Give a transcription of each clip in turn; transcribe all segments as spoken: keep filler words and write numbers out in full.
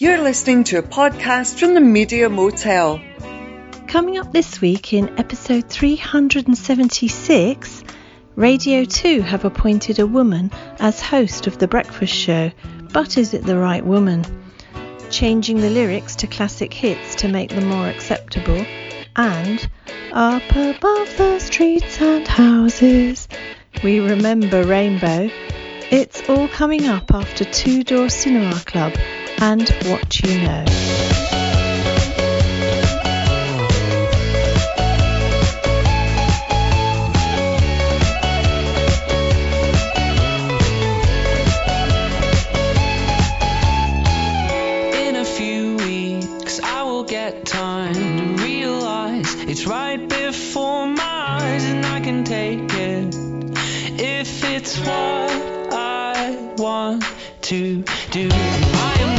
You're listening to a podcast from the Media Motel. Coming up this week in episode three hundred seventy-six, Radio two have appointed a woman as host of The Breakfast Show, but is it the right woman? Changing the lyrics to classic hits to make them more acceptable, and up above the streets and houses, we remember Rainbow. It's all coming up after Two Door Cinema Club and What You Know. In a few weeks I will get time to realise it's right before my eyes, and I can take it if it's what I want to do. I am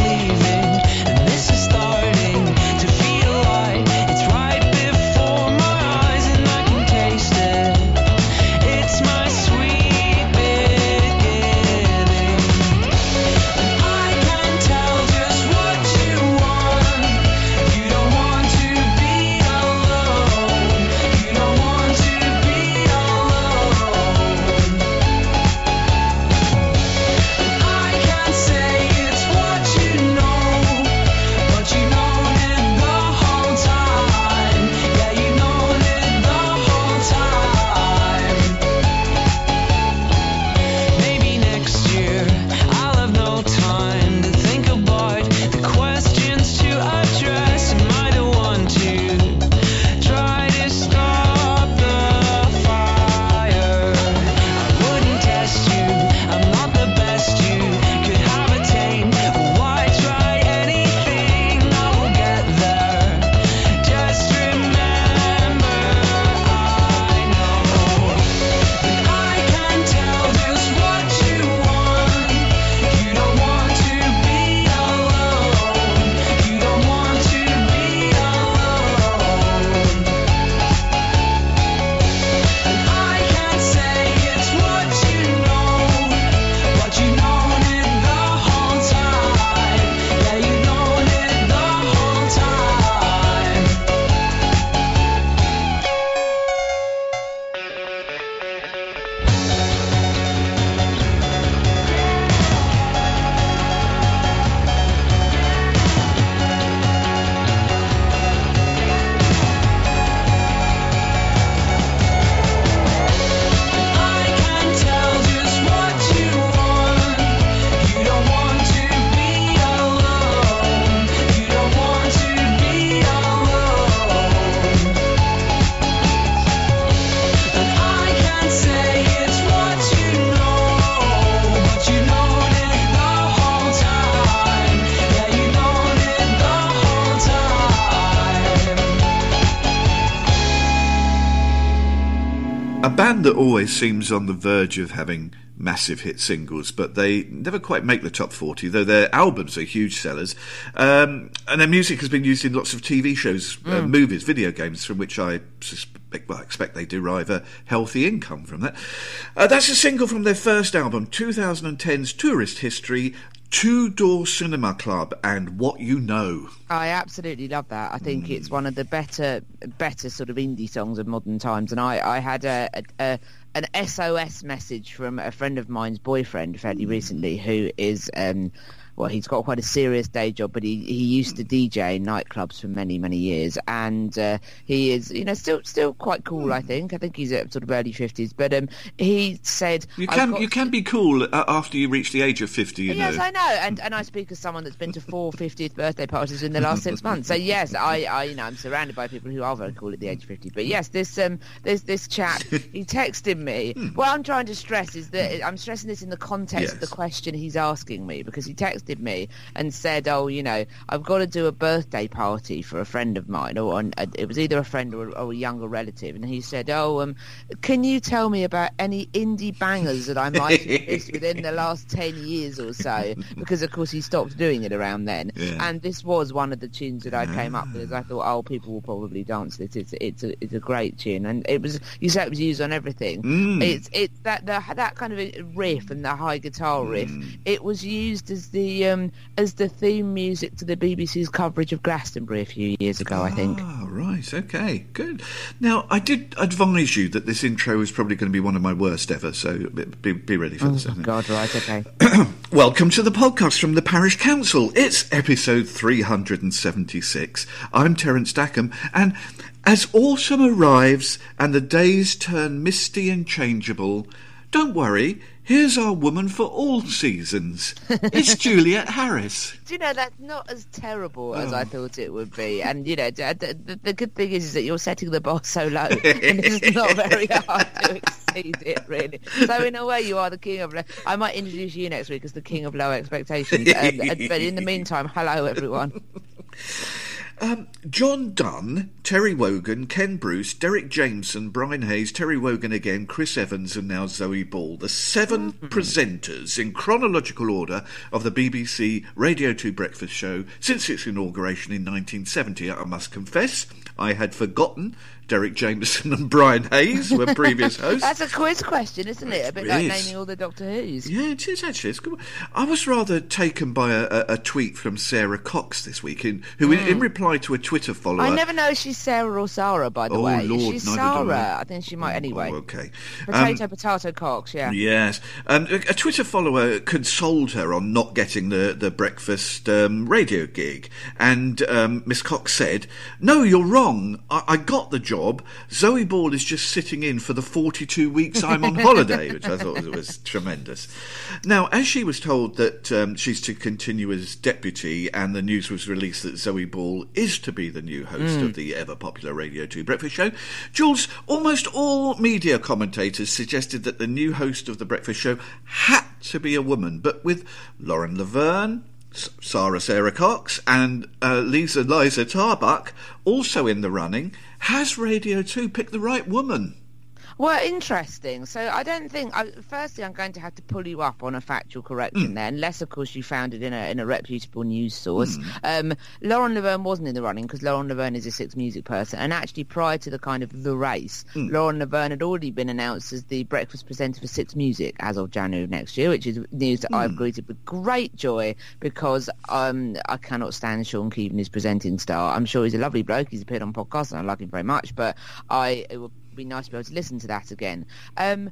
that always seems on the verge of having massive hit singles, but they never quite make the top forty, though their albums are huge sellers, um, and their music has been used in lots of T V shows, mm. uh, movies, video games, from which I suspect, well, I expect they derive a healthy income from that. Uh, that's a single from their first album, twenty ten's Tourist History, Two Door Cinema Club and What You Know. I absolutely love that. I think mm. it's one of the better better sort of indie songs of modern times. And I, I had a, a, a an S O S message from a friend of mine's boyfriend fairly recently, who is, um, well, he's got quite a serious day job, but he, he used to D J nightclubs for many, many years. And uh, he is, you know, still still quite cool, I think. I think he's at sort of early fifties. But um, he said... You can you can be cool after you reach the age of fifty, you yes, know. Yes, I know. And and I speak as someone that's been to four fiftieth birthday parties in the last six months. So, yes, I, I you know, I'm surrounded by people who are very cool at the age of fifty. But, yes, this um this, this chap, he texted me. Hmm. What I'm trying to stress is that I'm stressing this in the context yes. of the question he's asking me, because he texted me and said, oh, you know, I've got to do a birthday party for a friend of mine, or a, it was either a friend or a, or a younger relative. And he said, oh, um, can you tell me about any indie bangers that I might have missed within the last ten years or so? Because, of course, he stopped doing it around then. Yeah. And this was one of the tunes that I ah. came up with. I thought, oh, people will probably dance this. It's, it's, a, it's a great tune. And it was, you said it was used on everything. Mm. It's it that the, that kind of riff and the high guitar riff. Mm. It was used as the the um, as the theme music to the B B C's coverage of Glastonbury a few years ago, I think. Ah, right, okay, good. Now, I did advise you that this intro is probably going to be one of my worst ever, so be, be ready for oh, this. Oh, God, right, okay. Welcome to the podcast from the Parish Council. It's episode three hundred seventy-six. I'm Terence Dackham, and as autumn arrives and the days turn misty and changeable, don't worry, here's our woman for all seasons. It's Juliet Harris. Do you know, that's not as terrible as oh. I thought it would be. And, you know, the, the good thing is, is that you're setting the bar so low and it's not very hard to exceed it, really. So, in a way, you are the king of low... I might introduce you next week as the king of low expectations. Um, but in the meantime, hello, everyone. Um, John Dunn, Terry Wogan, Ken Bruce, Derek Jameson, Brian Hayes, Terry Wogan again, Chris Evans and now Zoe Ball. The seven mm-hmm. presenters in chronological order of the B B C Radio two breakfast show since its inauguration in nineteen seventy. I must confess, I had forgotten Derek Jameson and Brian Hayes were previous hosts. That's a quiz question, isn't it? A bit it like is. Naming all the Doctor Who's. Yeah, it is, actually. It's good. I was rather taken by a, a, a tweet from Sarah Cox this week, in, who, mm. in, in reply to a Twitter follower... I never know if she's Sarah or Sarah, by the oh, way. Oh, Lord, she's Sarah. I think she might, anyway. Oh, okay. Potato, um, potato, Cox, yeah. Yes. Um, a, a Twitter follower consoled her on not getting the, the breakfast um, radio gig, and um, Miss Cox said, "No, you're wrong. I, I got the job. Job. Zoe Ball is just sitting in for the forty-two weeks I'm on holiday," which I thought was, was tremendous. Now, as she was told that um, she's to continue as deputy, and the news was released that Zoe Ball is to be the new host mm. of the ever-popular Radio two Breakfast Show, Jules, almost all media commentators suggested that the new host of the Breakfast Show had to be a woman, but with Lauren Laverne, Sarah Sarah Cox and uh, Lisa Liza Tarbuck also in the running, has Radio two picked the right woman? Well, interesting. So I don't think... I, firstly, I'm going to have to pull you up on a factual correction mm. there, unless, of course, you found it in a, in a reputable news source. Mm. Um, Lauren Laverne wasn't in the running because Lauren Laverne is a Six Music person. And actually, prior to the kind of the race, mm. Lauren Laverne had already been announced as the breakfast presenter for Six Music as of January of next year, which is news that mm. I've greeted with great joy because um, I cannot stand Sean Keaveny's presenting style. I'm sure he's a lovely bloke. He's appeared on podcasts and I like him very much, but I... It will, be nice to be able to listen to that again. Um,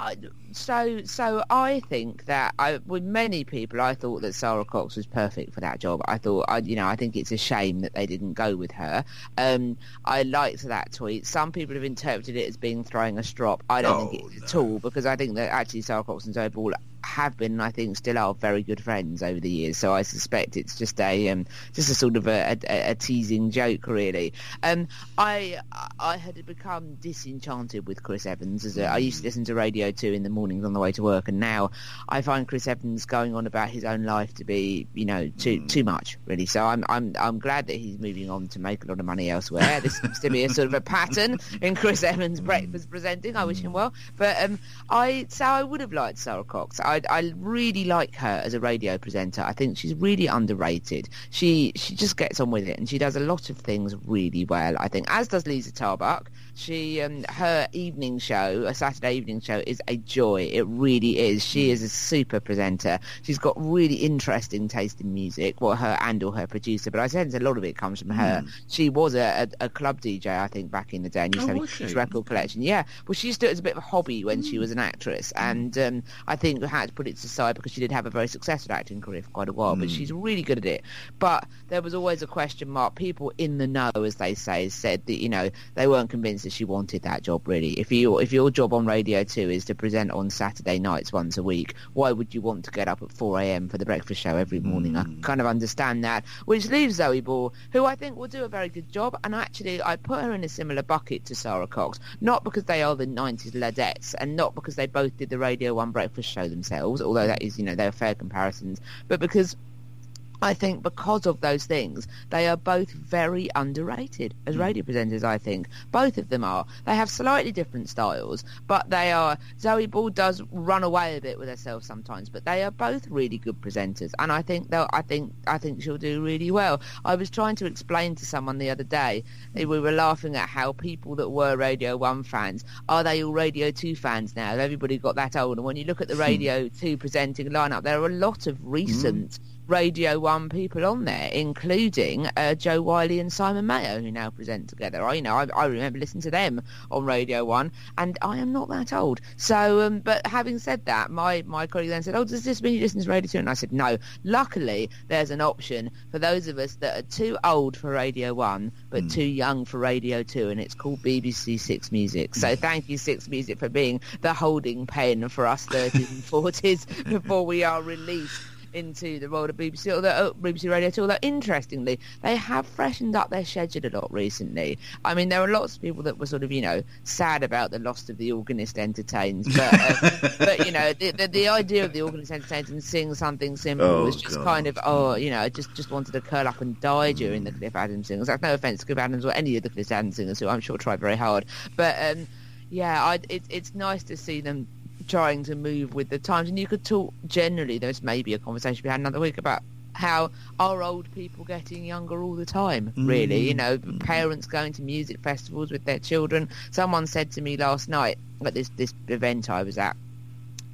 I, so, so I think that I, with many people, I thought that Sarah Cox was perfect for that job. I thought, I, you know, I think it's a shame that they didn't go with her. Um, I liked that tweet. Some people have interpreted it as being throwing a strop. I don't oh, think it no. at all, because I think that actually Sarah Cox and Zoe Ball have been, and I think still are, very good friends over the years. So I suspect it's just a um, just a sort of a, a, a teasing joke, really. Um, I I had become disenchanted with Chris Evans. As a, I used to listen to Radio two in the mornings on the way to work, and now I find Chris Evans going on about his own life to be, you know, too too much, really. So I'm I'm I'm glad that he's moving on to make a lot of money elsewhere. This seems to be a sort of a pattern in Chris Evans' breakfast presenting. I wish him well, but um, I so I would have liked Sarah Cox. I, I really like her as a radio presenter. I think she's really underrated. She she just gets on with it, and she does a lot of things really well, I think, as does Lisa Tarbuck. She um, her evening show, a Saturday evening show, is a joy. It really is. She is a super presenter. She's got really interesting taste in music, well, her and or her producer, but I sense a lot of it comes from her. Mm. She was a, a, a club D J, I think, back in the day, and used oh, to have a record collection. Yeah, well, she used to do it as a bit of a hobby when mm. she was an actress, and um, I think... had to put it aside because she did have a very successful acting career for quite a while, mm. but she's really good at it. But there was always a question mark. People in the know, as they say, said that, you know, they weren't convinced that she wanted that job, really. If you if your job on Radio two is to present on Saturday nights once a week, why would you want to get up at four a.m. for the breakfast show every morning? Mm. I kind of understand that, which leaves Zoe Ball, who I think will do a very good job, and actually I put her in a similar bucket to Sarah Cox, not because they are the nineties Ladettes and not because they both did the Radio one breakfast show themselves, although that is, you know, they're fair comparisons, but because I think because of those things, they are both very underrated as radio presenters, I think. Both of them are. They have slightly different styles, but they are... Zoe Ball does run away a bit with herself sometimes, but they are both really good presenters, and I think they'll, I think, I think she'll do really well. I was trying to explain to someone the other day, we were laughing at how people that were Radio one fans, are they all Radio two fans now? Everybody got that old, and when you look at the Radio two presenting lineup, there are a lot of recent... Mm. Radio One people on there, including uh, Jo Whiley and Simon Mayo, who now present together. I, you know, I, I remember listening to them on Radio One, and I am not that old. So, um, but having said that, my, my colleague then said, "Oh, does this mean you listen to Radio Two?" And I said, "No. Luckily, there's an option for those of us that are too old for Radio One but mm. too young for Radio Two, and it's called B B C Six Music." So, thank you, Six Music, for being the holding pen for us thirties and forties before we are released into the world of B B C, although, B B C Radio two, although interestingly, they have freshened up their schedule a lot recently. I mean, there were lots of people that were sort of, you know, sad about the loss of the organist entertains, but, uh, but you know, the, the, the idea of the organist entertains and sing something simple oh, was just God. kind of, oh, you know, I just, just wanted to curl up and die during mm. the Cliff Adams singers. That's no offence to Cliff Adams or any of the Cliff Adams singers, who I'm sure tried very hard. But, um, yeah, I, it, it's nice to see them trying to move with the times. And you could talk generally, there's maybe a conversation we had another week about how are old people getting younger all the time, really. Mm. You know, parents going to music festivals with their children. Someone said to me last night at this, this event I was at,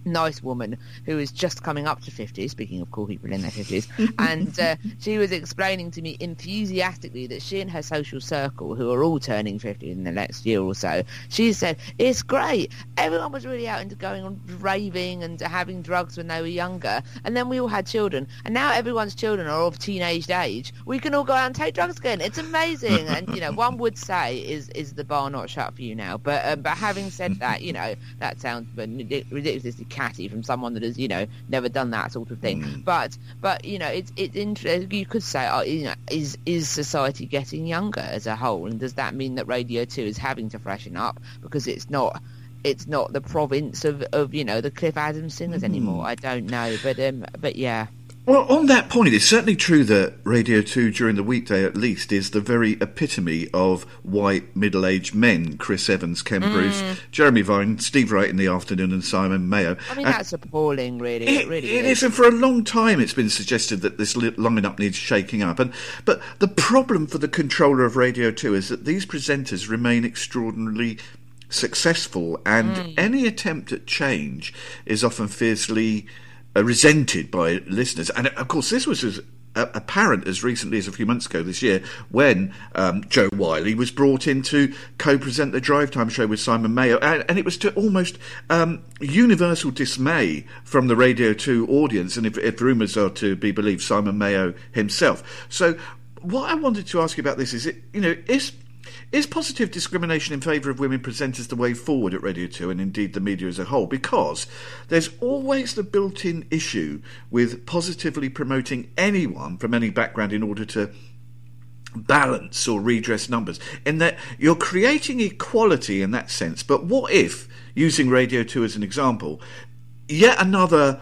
nice woman who is just coming up to fifty, speaking of cool people in their fifties, and uh, she was explaining to me enthusiastically that she and her social circle, who are all turning fifty in the next year or so, she said, it's great, everyone was really out into going on raving and having drugs when they were younger, and then we all had children, and now everyone's children are of teenaged age, we can all go out and take drugs again, it's amazing. And you know, one would say, is is the bar not shut for you now? But um, but having said that, you know, that sounds ridiculously catty from someone that has, you know, never done that sort of thing. Mm. But, but you know, it's it's interesting. You could say, oh, you know, is is society getting younger as a whole? And does that mean that Radio Two is having to freshen up because it's not it's not the province of, of you know, the Cliff Adams singers mm. anymore? I don't know, but um, but yeah. Well, on that point, it's certainly true that Radio two, during the weekday at least, is the very epitome of white middle-aged men. Chris Evans, Ken mm. Bruce, Jeremy Vine, Steve Wright in the afternoon, and Simon Mayo. I mean, and that's appalling, really. It, it really it is. is. And for a long time, it's been suggested that this line-up needs shaking up. And But the problem for the controller of Radio two is that these presenters remain extraordinarily successful, and mm. any attempt at change is often fiercely resented by listeners. And of course this was as apparent as recently as a few months ago this year, when um, Jo Whiley was brought in to co-present the Drive Time show with Simon Mayo, and, and it was to almost um, universal dismay from the Radio two audience, and if, if rumours are to be believed, Simon Mayo himself. So what I wanted to ask you about this is, it, you know, is Is positive discrimination in favour of women presenters the way forward at Radio two, and indeed the media as a whole? Because there's always the built-in issue with positively promoting anyone from any background in order to balance or redress numbers, in that you're creating equality in that sense. But what if, using Radio two as an example, yet another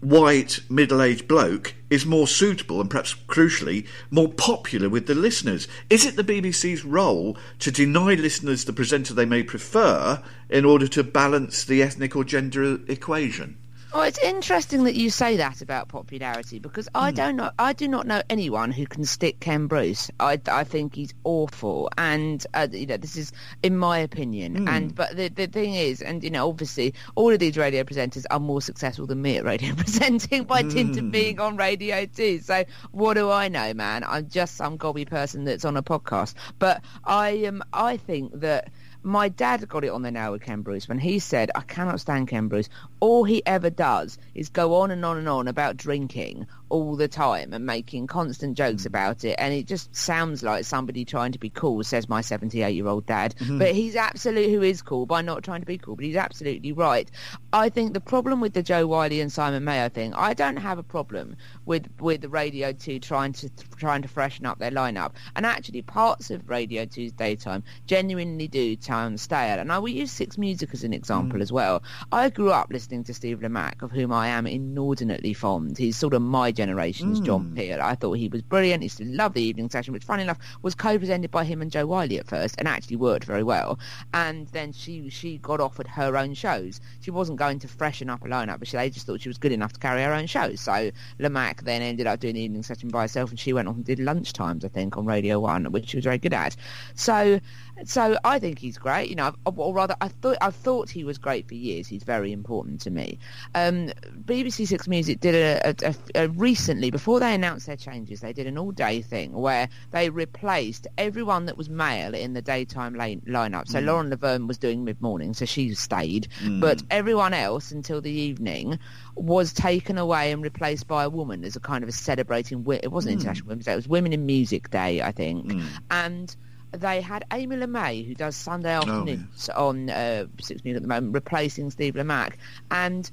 white middle-aged bloke is more suitable and perhaps crucially more popular with the listeners? Is it the B B C's role to deny listeners the presenter they may prefer in order to balance the ethnic or gender equation? Oh, it's interesting that you say that about popularity, because I mm. don't know, I do not know anyone who can stick Ken Bruce. I, I think he's awful, and uh, you know, this is in my opinion. Mm. And but the the thing is, and you know, obviously, all of these radio presenters are more successful than me at radio presenting by mm. tint of being on Radio Two. So what do I know, man? I'm just some gobby person that's on a podcast. But I um, I think that. My dad got it on the nail with Ken Bruce when he said, I cannot stand Ken Bruce. All he ever does is go on and on and on about drinking all the time and making constant jokes about it. And it just sounds like somebody trying to be cool, says my seventy-eight-year-old dad. Mm-hmm. But he's absolutely, who is cool by not trying to be cool, but he's absolutely right. I think the problem with the Jo Whiley and Simon Mayo thing, I don't have a problem with, with the Radio two trying to trying to freshen up their lineup. And actually parts of Radio two's daytime genuinely do time stale, and I will use Six Music as an example mm. as well. I grew up listening to Steve Lamacq, of whom I am inordinately fond. He's sort of my generation's mm. John Peel. I thought he was brilliant. He used to love the evening session, which funny enough was co-presented by him and Jo Whiley at first, and actually worked very well. And then she she got offered her own shows. She wasn't going to freshen up a lineup, but she, they just thought she was good enough to carry her own shows. So Lamacq then ended up doing the evening session by herself, and she went on and did lunchtimes, I think, on Radio One, which she was very good at. So so I think he's was great. You know, I've, or rather, I thought I thought he was great for years. He's very important to me. Um, B B C Six Music did a, a, a recently, before they announced their changes, they did an all-day thing where they replaced everyone that was male in the daytime line- lineup. So mm. Lauren Laverne was doing mid-morning, so she stayed, mm. but everyone else until the evening was taken away and replaced by a woman as a kind of a celebrating. It wasn't mm. International Women's Day; it was Women in Music Day, I think, mm. and. They had Amy LeMay, who does Sunday afternoons oh, yes. on uh, Six Music at the moment, replacing Steve Lamacq. And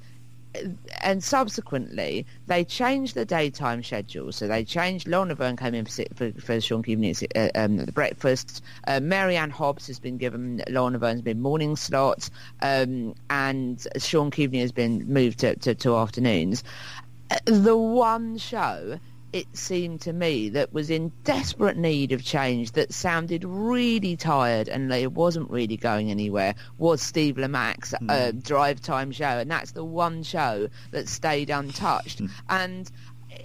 and subsequently, they changed the daytime schedule. So they changed... Lauren Laverne came in for, for, for Sean Keaveny at uh, um, the breakfast. Uh, Mary Ann Hobbs has been given... Lauren Laverne's been morning slot. Um, and Sean Keaveny has been moved to, to, to afternoons. The one show... it seemed to me that was in desperate need of change, that sounded really tired and it wasn't really going anywhere, was Steve Lamacq's mm. uh, drive time show, and that's the one show that stayed untouched. And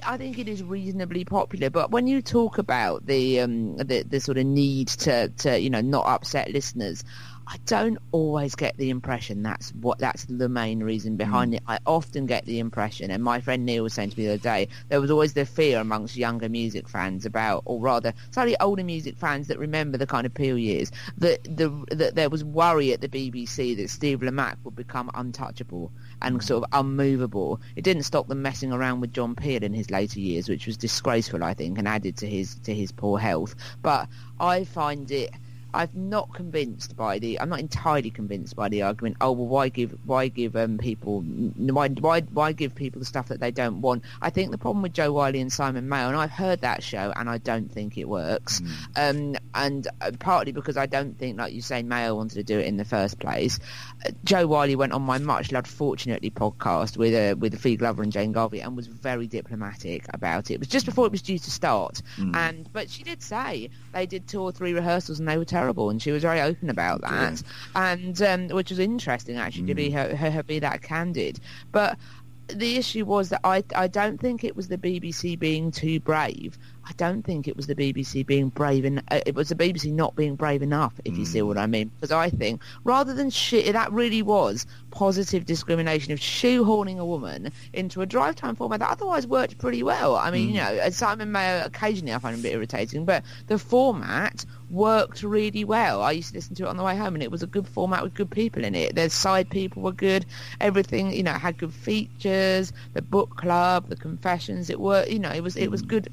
I think it is reasonably popular, but when you talk about the um, the, the sort of need to, to you know not upset listeners, I don't always get the impression that's what that's the main reason behind mm. it. I often get the impression, and my friend Neil was saying to me the other day, there was always the fear amongst younger music fans about, or rather, slightly older music fans that remember the kind of Peel years, that the that there was worry at the B B C that Steve Lamacq would become untouchable and sort of unmovable. It didn't stop them messing around with John Peel in his later years, which was disgraceful, I think, and added to his to his poor health. But I find it. I'm not convinced by the. I'm not entirely convinced by the argument. Oh well, why give why give um, people why why why give people the stuff that they don't want? I think the problem with Jo Whiley and Simon Mayo, and I've heard that show, and I don't think it works. Mm. Um, and partly because I don't think, like you say, Mayo wanted to do it in the first place. Uh, Jo Whiley went on my much loved Fortunately podcast with uh, with Fee Glover and Jane Garvey, and was very diplomatic about it. It was just before it was due to start, mm. and but she did say they did two or three rehearsals and they were. Terrible. Terrible, and she was very open about that, yeah. and um, which was interesting actually mm. to be her, her, her be that candid. But the issue was that I I don't think it was the B B C being too brave. I don't think it was the B B C being brave, and uh, it was the B B C not being brave enough. If mm. you see what I mean, because I think rather than shit, that really was positive discrimination of shoehorning a woman into a drive time format that otherwise worked pretty well. I mean, mm. you know, Simon Mayo occasionally I find him a bit irritating, but the format. Worked really well. I used to listen to it on the way home, and it was a good format with good people in it. Their side people were good. Everything, you know, had good features. The book club, the confessions. It were, you know, it was it was good.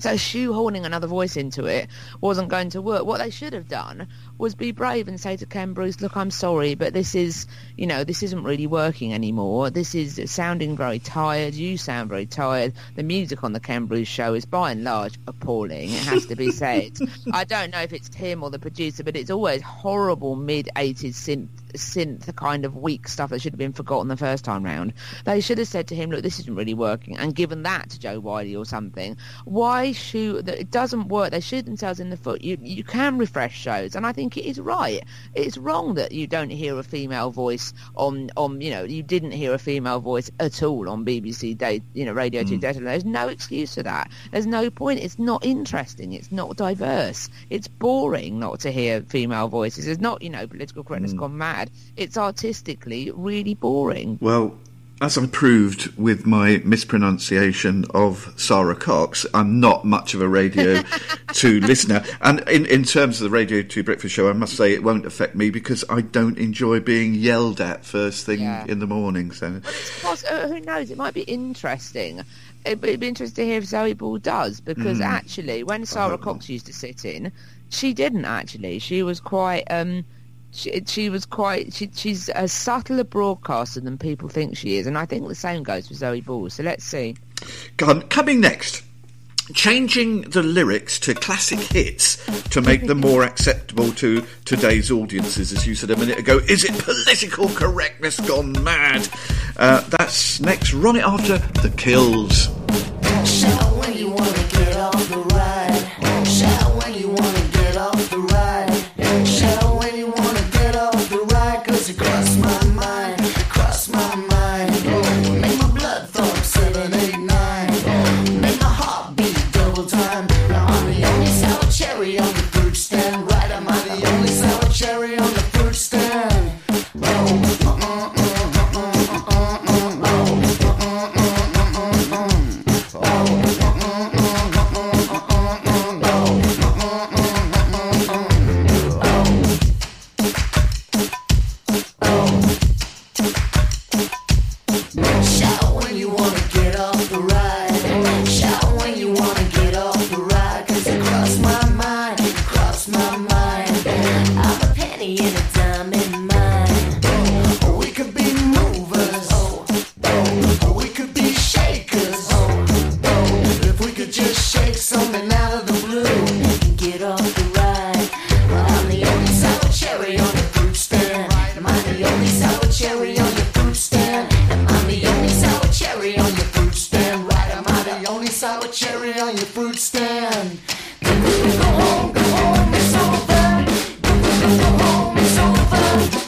So shoehorning another voice into it wasn't going to work. What they should have done was be brave and say to Ken Bruce, look, I'm sorry, but this is, you know, this isn't really working anymore. This is sounding very tired. You sound very tired. The music on the Ken Bruce show is by and large appalling, it has to be said. I don't know if it's him or the producer, but it's always horrible mid-eighties synth synth kind of weak stuff that should have been forgotten the first time round. They should have said to him, look, this isn't really working, and given that to Jo Whiley or something. Why shoot that? It doesn't work. They shoot themselves in the foot. You you can refresh shows, and I think it is right. It's wrong that you don't hear a female voice on, on you know, you didn't hear a female voice at all on B B C Day, you know, Radio mm. two. There's no excuse for that. There's no point. It's not interesting. It's not diverse. It's boring not to hear female voices. It's not, you know, political correctness mm. gone mad. It's artistically really boring. Well, as I'm proved with my mispronunciation of Sarah Cox, I'm not much of a Radio two listener. And in, in terms of the Radio two Breakfast Show, I must say it won't affect me because I don't enjoy being yelled at first thing yeah. in the morning. So, well, it's poss- who knows? It might be interesting. It'd be interesting to hear if Zoe Ball does, because mm. actually, when Sarah Cox used to sit in, she didn't actually. She was quite... Um, She, she was quite. She, she's a subtler broadcaster than people think she is, and I think the same goes for Zoe Ball. So let's see. Come, coming next, changing the lyrics to classic hits to make them more acceptable to today's audiences, as you said a minute ago. Is it political correctness gone mad? Uh, that's next. Run it after the Kills. Shout when you want to get off the ride. Shout when you want to get off the ride. Shout. Cross my mind, cross my mind. Oh, make my blood thump seven eight nine. Oh, make my heart beat double time. Now I'm the only sour cherry on the fruit stand. Right, I'm the only sour cherry on the fruit stand. something out of the blue. Get off the ride. Well, I'm the only sour cherry on the fruit stand. Am I the only sour cherry on the fruit stand? Am I the only sour cherry on your fruit stand? Right, am I the only sour cherry on your fruit stand? Then we can go home, go home, it's over. Then we can go home, it's over.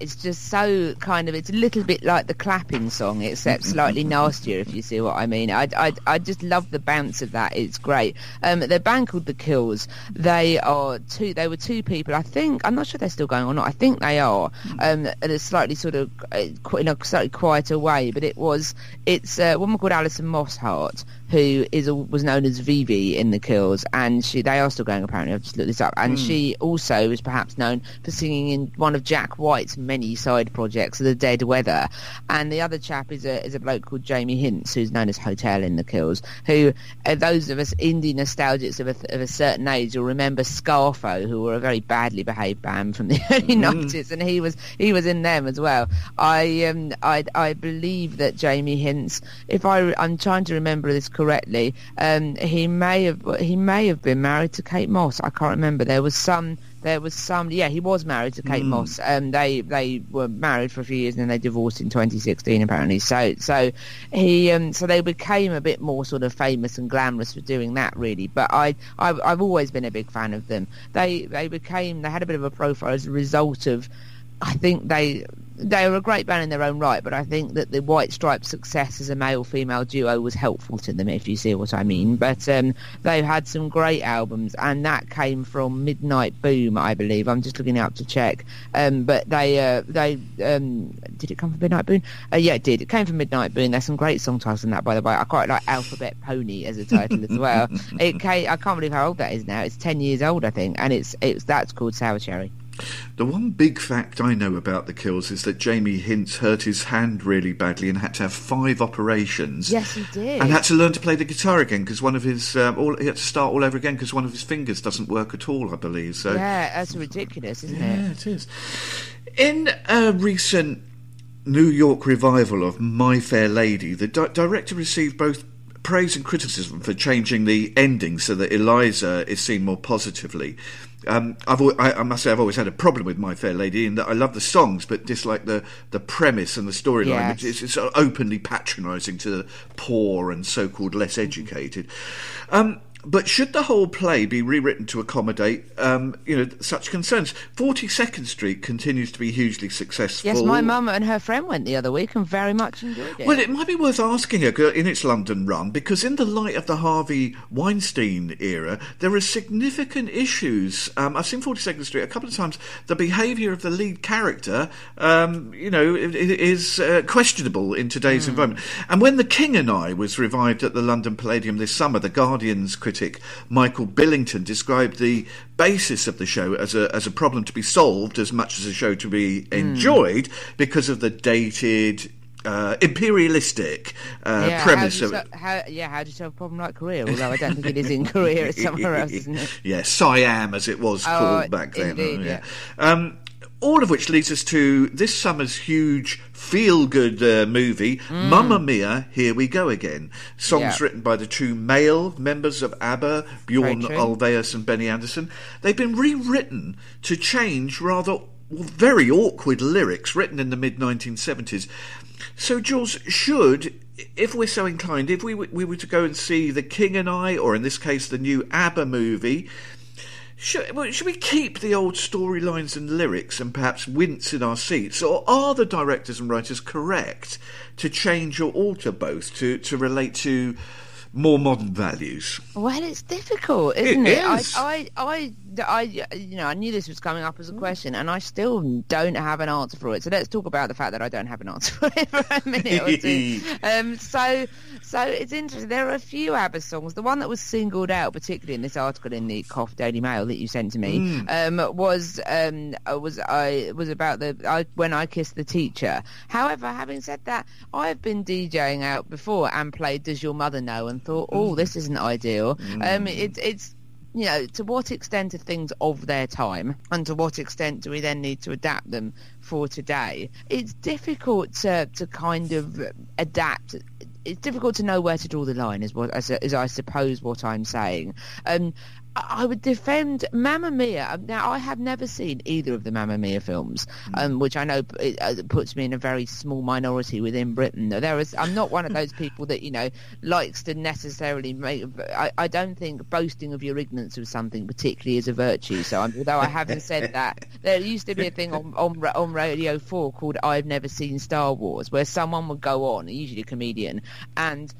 It's just so kind of, it's a little bit like the clapping song, except slightly nastier, if you see what I mean. I, I, I just love the bounce of that. It's great. Um, the band called The Kills. They are two, they were two people, I think, I'm not sure they're still going or not. I think they are, um, in a slightly sort of, in a slightly quieter way, but it was, it's a woman called Alison Mosshart, who is a, was known as Vivi in The Kills, and she, they are still going apparently, I've just looked this up, and mm. she also was perhaps known for singing in one of Jack White's many side projects, The Dead Weather. And the other chap is a is a bloke called Jamie Hince, who's known as Hotel in The Kills, who, uh, those of us indie nostalgics of a, of a certain age will remember Scarfo, who were a very badly behaved band from the early mm. nineties, and he was he was in them as well. I um I I believe that Jamie Hince, if I I'm trying to remember this correctly, um, he may have he may have been married to Kate Moss. I can't remember. There was some. There was some, yeah, he was married to Kate mm. Moss. Um, they they were married for a few years, and then they divorced in twenty sixteen, apparently. So so he um, so they became a bit more sort of famous and glamorous for doing that, really. But I, I I've always been a big fan of them. They they became they had a bit of a profile as a result of, I think they. They were a great band in their own right, but I think that the White Stripes' success as a male-female duo was helpful to them, if you see what I mean. But um, they've had some great albums, and that came from Midnight Boom, I believe. I'm just looking it up to check. Um, but they, uh, they um, did it come from Midnight Boom? Uh, yeah, it did. It came from Midnight Boom. There's some great song titles in that, by the way. I quite like Alphabet Pony as a title as well. It came, I can't believe how old that is now. It's ten years old, I think, and it's it's that's called Sour Cherry. The one big fact I know about The Kills is that Jamie Hince hurt his hand really badly and had to have five operations. Yes, he did. And had to learn to play the guitar again because one of his um, all he had to start all over again because one of his fingers doesn't work at all, I believe. So yeah, that's ridiculous, isn't yeah, it? Yeah, it is. In a recent New York revival of My Fair Lady, the di- director received both praise and criticism for changing the ending so that Eliza is seen more positively. Um, I've, I, I must say I've always had a problem with My Fair Lady in that I love the songs but dislike the, the premise and the storyline. Yes. It's, it's openly patronising to the poor and so-called less educated. Um, but should the whole play be rewritten to accommodate um, you know, such concerns? forty-second Street continues to be hugely successful. Yes, my mum and her friend went the other week and very much enjoyed it. Well, it might be worth asking her in its London run, because in the light of the Harvey Weinstein era, there are significant issues. Um, I've seen forty-second Street a couple of times. The behaviour of the lead character um, you know, is uh, questionable in today's mm. environment. And when The King and I was revived at the London Palladium this summer, The Guardian's critic Michael Billington described the basis of the show as a as a problem to be solved as much as a show to be enjoyed mm. because of the dated Uh, imperialistic uh, yeah, premise. How do you so- how, yeah, how do you solve a problem like Korea? Although I don't think it is in Korea, it's somewhere else, isn't it? Yeah, Siam, as it was oh, called back then. Indeed, oh, yeah. yeah. Um, all of which leads us to this summer's huge feel-good uh, movie, mm. Mamma Mia, Here We Go Again. Songs yeah. written by the two male members of ABBA, Bjorn Ulvaeus and Benny Andersson. They've been rewritten to change rather very awkward lyrics written in the mid nineteen seventies. So, Jules, should, if we're so inclined, if we w- we were to go and see The King and I, or in this case, the new ABBA movie, should, should we keep the old storylines and lyrics and perhaps wince in our seats? Or are the directors and writers correct to change or alter both to, to relate to more modern values? Well, it's difficult, isn't it? It is. I, I, I, I, you know, I knew this was coming up as a question, and I still don't have an answer for it. So let's talk about the fact that I don't have an answer for it for a minute or two. Um, so, so it's interesting. There are a few ABBA songs. The one that was singled out, particularly in this article in the Cough Daily Mail that you sent to me, mm. um, was um, was I was about the I, When I Kissed the Teacher. However, having said that, I've been DJing out before and played Does Your Mother Know? And thought, oh, this isn't ideal. Mm. Um, it, it's, you know, to what extent are things of their time, and to what extent do we then need to adapt them for today? It's difficult to to kind of adapt. It's difficult to know where to draw the line, is what is, is I suppose what I'm saying. Um, I would defend Mamma Mia. Now, I have never seen either of the Mamma Mia films, um, which I know p- it puts me in a very small minority within Britain. There is, I'm not one of those people that, you know, likes to necessarily make... I, I don't think boasting of your ignorance of something particularly is a virtue. So I'm, although I haven't said that, there used to be a thing on, on, on Radio four called I've Never Seen Star Wars, where someone would go on, usually a comedian, and...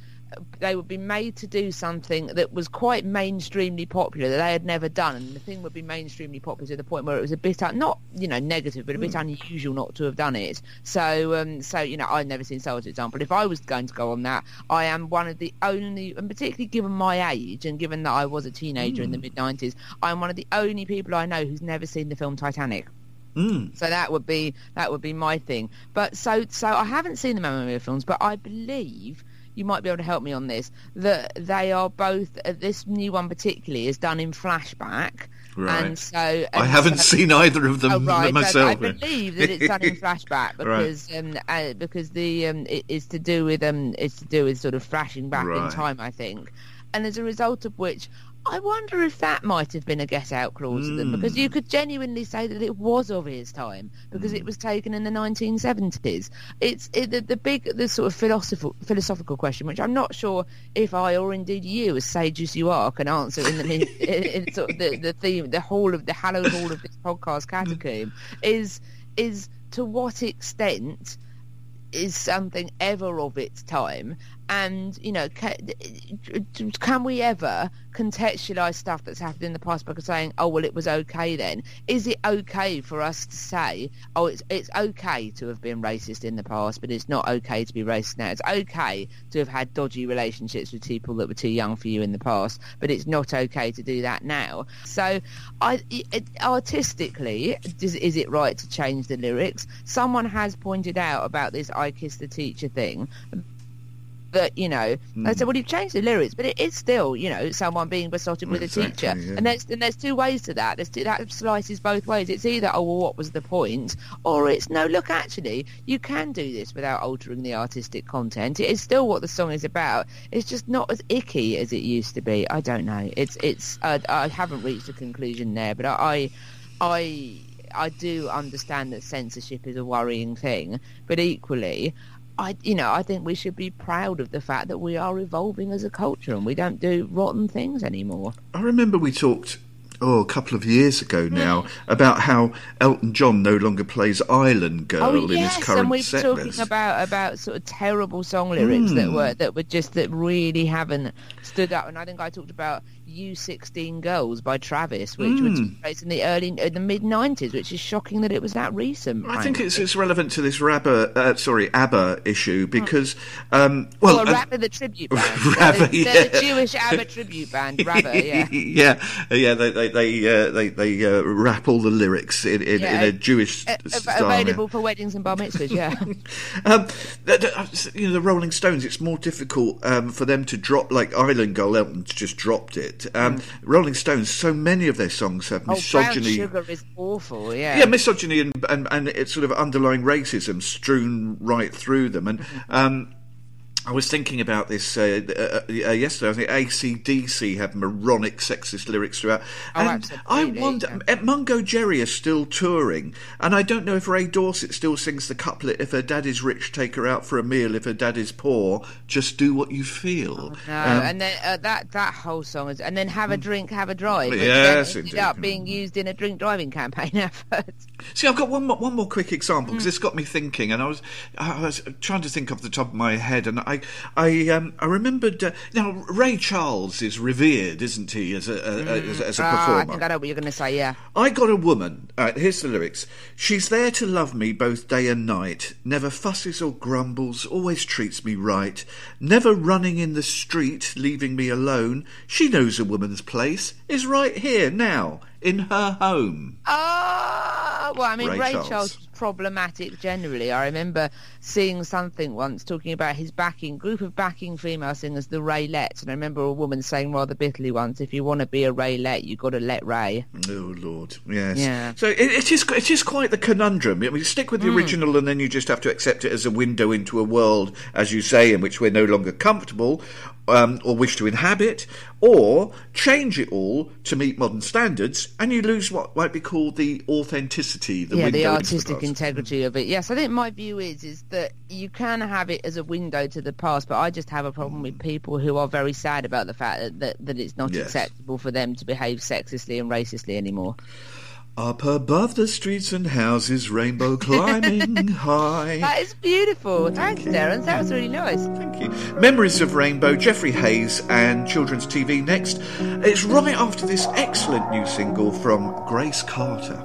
they would be made to do something that was quite mainstreamly popular that they had never done, and the thing would be mainstreamly popular to the point where it was a bit un- not you know negative but a bit mm. unusual not to have done it. So um, so you know I've never seen Star Wars, for example. If I was going to go on that, I am one of the only, and particularly given my age and given that I was a teenager mm. in the mid nineties, I'm one of the only people I know who's never seen the film Titanic. Mm. So that would be that would be my thing. But so so I haven't seen the Mamma Mia films, but I believe you might be able to help me on this, that they are both, uh, this new one particularly is done in flashback. Right. And so and I haven't so, seen either of them oh, right, myself. So I believe that it's done in flashback because right. um, uh, because the um, it, it's to do with um it's to do with sort of flashing back right. in time, I think, and as a result of which. I wonder if that might have been a get-out clause mm. to them, because you could genuinely say that it was of its time, because mm. it was taken in the nineteen seventies. It's it, the, the big, the sort of philosophical, philosophical question, which I'm not sure if I, or indeed you, as sage as you are, can answer in the in, in sort of the, the theme, the whole of the hallowed hall of this podcast catacomb, is is to what extent is something ever of its time. And, you know, can, can we ever contextualise stuff that's happened in the past by saying, oh, well, it was OK then? Is it OK for us to say, oh, it's it's OK to have been racist in the past, but it's not OK to be racist now? It's OK to have had dodgy relationships with people that were too young for you in the past, but it's not OK to do that now. So I, it, artistically, does, is it right to change the lyrics? Someone has pointed out about this I Kiss the Teacher thing, that, you know, mm. I said, well, you've changed the lyrics, but it is still, you know, someone being besotted with exactly, a teacher. Yeah. And there's and there's two ways to that. There's two, that slices both ways. It's either, oh, well, what was the point? Or it's, no, look, actually, you can do this without altering the artistic content. It is still what the song is about. It's just not as icky as it used to be. I don't know. It's, it's, uh, I haven't reached a conclusion there, but I, I, I do understand that censorship is a worrying thing, but equally, I, you know, I think we should be proud of the fact that we are evolving as a culture and we don't do rotten things anymore. I remember we talked, oh, a couple of years ago now, about how Elton John no longer plays Island Girl oh, yes, in his current setlist. And we're talking about, about sort of terrible song lyrics mm. that were that were just, that really haven't stood up. And I think I talked about U sixteen Girls by Travis, which mm. was placed in the early, in the mid nineties, which is shocking that it was that recent. I think it's it's relevant to this Rabba, uh, sorry, ABBA issue because, um, well, well Rabba the tribute band, Rabba, they're, yeah. they're the Jewish ABBA tribute band, Rabba, yeah, yeah, yeah, they, they they uh, they they uh, rap all the lyrics in in, yeah, in a Jewish a, a, style. Available yeah. for weddings and bar mitzvahs. Yeah. um, the, you know, the Rolling Stones. It's more difficult um, for them to drop, like Island Girl. Elton just dropped it. Um, mm. Rolling Stones. So many of their songs have misogyny. Oh, Brown Sugar is awful. Yeah. Yeah, misogyny and and and it's sort of underlying racism strewn right through them. And um, I was thinking about this uh, uh, uh, yesterday. I think A C D C have moronic sexist lyrics throughout. Oh, and I wonder, yeah. Mungo Jerry is still touring, and I don't know if Ray Dorset still sings the couplet, if her daddy's rich, take her out for a meal, if her daddy's poor, just do what you feel. Oh, no. um, and then uh, that, that whole song, is, and then have a drink, have a drive, which yes, ended up being used in a drink driving campaign effort. See, I've got one more, one more quick example, because mm. this got me thinking, and I was, I was trying to think off the top of my head, and I I um, I remembered uh, now Ray Charles is revered, isn't he, as a, a, mm. as, as a oh, performer? I think I know what you're going to say. Yeah, I Got a Woman. All right, here's the lyrics: She's there to love me both day and night. Never fusses or grumbles. Always treats me right. Never running in the street, leaving me alone. She knows a woman's place is right here now. In her home. Oh, well, I mean, Ray, Ray Charles. Charles was problematic generally. I remember seeing something once talking about his backing, group of backing female singers, the Raylettes. And I remember a woman saying rather bitterly once, if you want to be a Raylette, you've got to let Ray. Oh, Lord, yes. Yeah. So it, it is it is quite the conundrum. I mean, you stick with the mm. original and then you just have to accept it as a window into a world, as you say, in which we're no longer comfortable. Um, or wish to inhabit, or change it all to meet modern standards, and you lose what might be called the authenticity, the yeah, the artistic the integrity of it. Yes, I think my view is is that you can have it as a window to the past, but I just have a problem mm. with people who are very sad about the fact that that, that it's not yes. acceptable for them to behave sexistly and racistly anymore. Up above the streets and houses, rainbow climbing high. That is beautiful. Ooh, Thanks, okay. Darren. That was really nice. Thank you. Memories of Rainbow, Geoffrey Hayes and Children's T V next. It's right after this excellent new single from Grace Carter.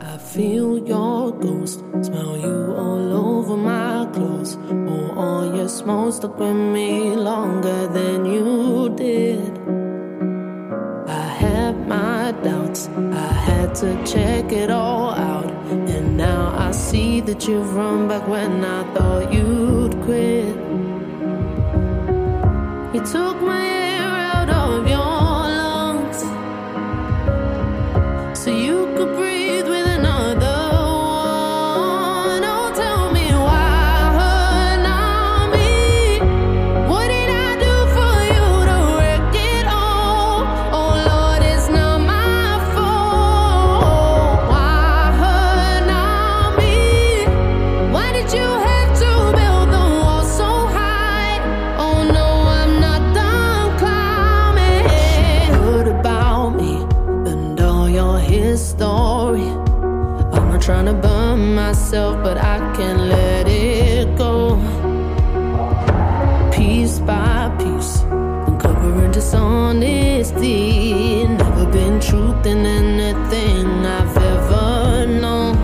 I feel your ghost, smell you all over my clothes. Oh, all your smoke stuck with me longer than you did. I had my doubts, I had to check it all out. And now I see that you've run back when I thought you'd quit. You took my air out of your lungs, so you could breathe with another. Trying to burn myself, but I can't let it go. Piece by piece, uncovering dishonesty. Never been truth in anything I've ever known.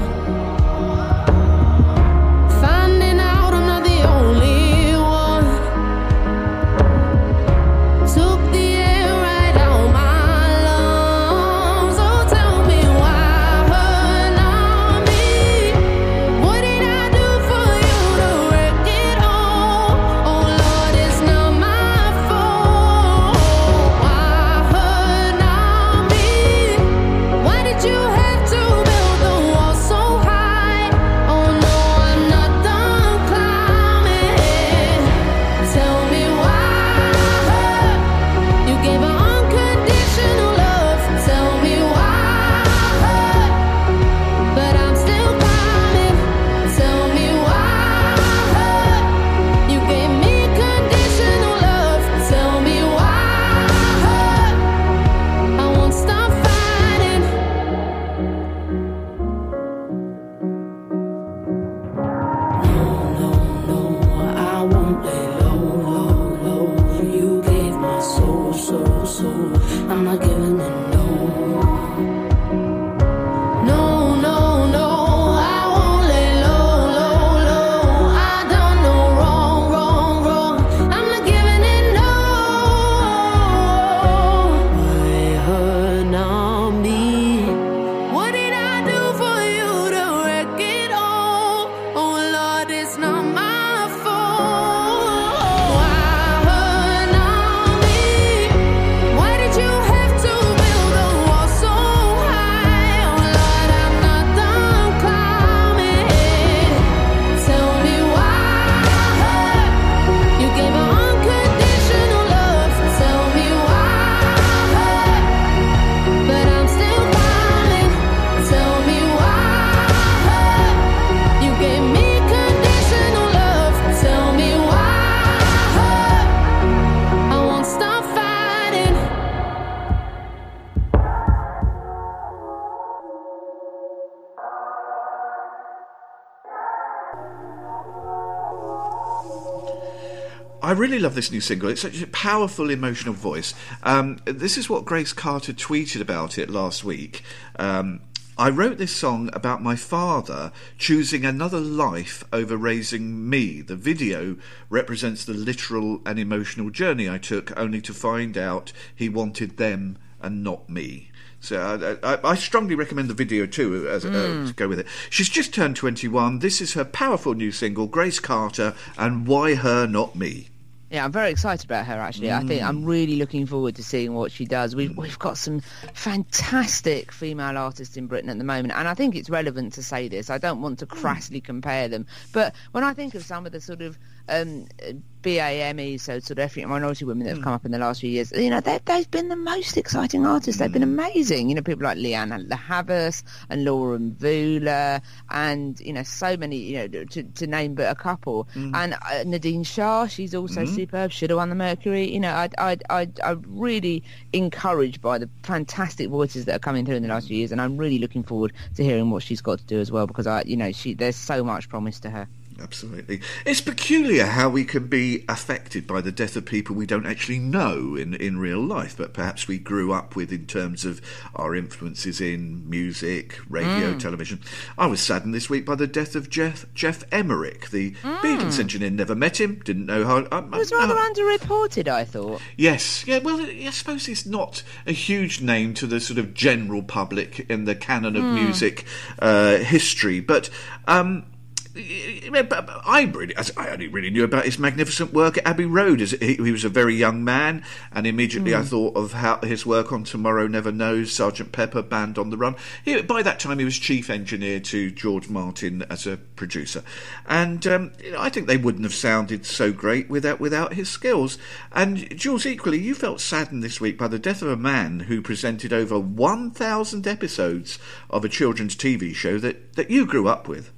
I really love this new single. It's such a powerful, emotional voice. Um, this is what Grace Carter tweeted about it last week. Um, I wrote this song about my father choosing another life over raising me. The video represents the literal and emotional journey I took, only to find out he wanted them and not me. So I, I, I strongly recommend the video too, as mm. uh, to go with it. She's just turned twenty-one. This is her powerful new single, Grace Carter, and Why Her Not Me. Yeah, I'm very excited about her, actually. Mm. I think I'm really looking forward to seeing what she does. We've, we've got some fantastic female artists in Britain at the moment, and I think it's relevant to say this. I don't want to crassly compare them, but when I think of some of the sort of um, B A M E, so sort of ethnic minority women that have mm. come up in the last few years, you know, they've, they've been the most exciting artists. They've been amazing. You know, people like Leanne Le Havas and Lauren Vula and, you know, so many, you know, to, to name but a couple. Mm. And uh, Nadine Shah, she's also mm. superb, should have won the Mercury. You know, I, I, I, I'm really encouraged by the fantastic voices that are coming through in the last few years, and I'm really looking forward to hearing what she's got to do as well, because I, you know, she there's so much promise to her. Absolutely. It's peculiar how we can be affected by the death of people we don't actually know in, in real life, but perhaps we grew up with in terms of our influences in music, radio, mm. television. I was saddened this week by the death of Jeff Jeff Emerick, the mm. Beatles engineer. Never met him, didn't know how... I, I, it was rather I, underreported, I thought. Yes. Yeah, well, I suppose it's not a huge name to the sort of general public in the canon of mm. music uh, history, but... Um, I really, I only really knew about his magnificent work at Abbey Road. He was a very young man, and immediately mm. I thought of how his work on Tomorrow Never Knows, Sergeant Pepper, Band on the Run. He, by that time, he was chief engineer to George Martin as a producer, and um, I think they wouldn't have sounded so great without without his skills. And Jules, equally, you felt saddened this week by the death of a man who presented over one thousand episodes of a children's T V show that, that you grew up with.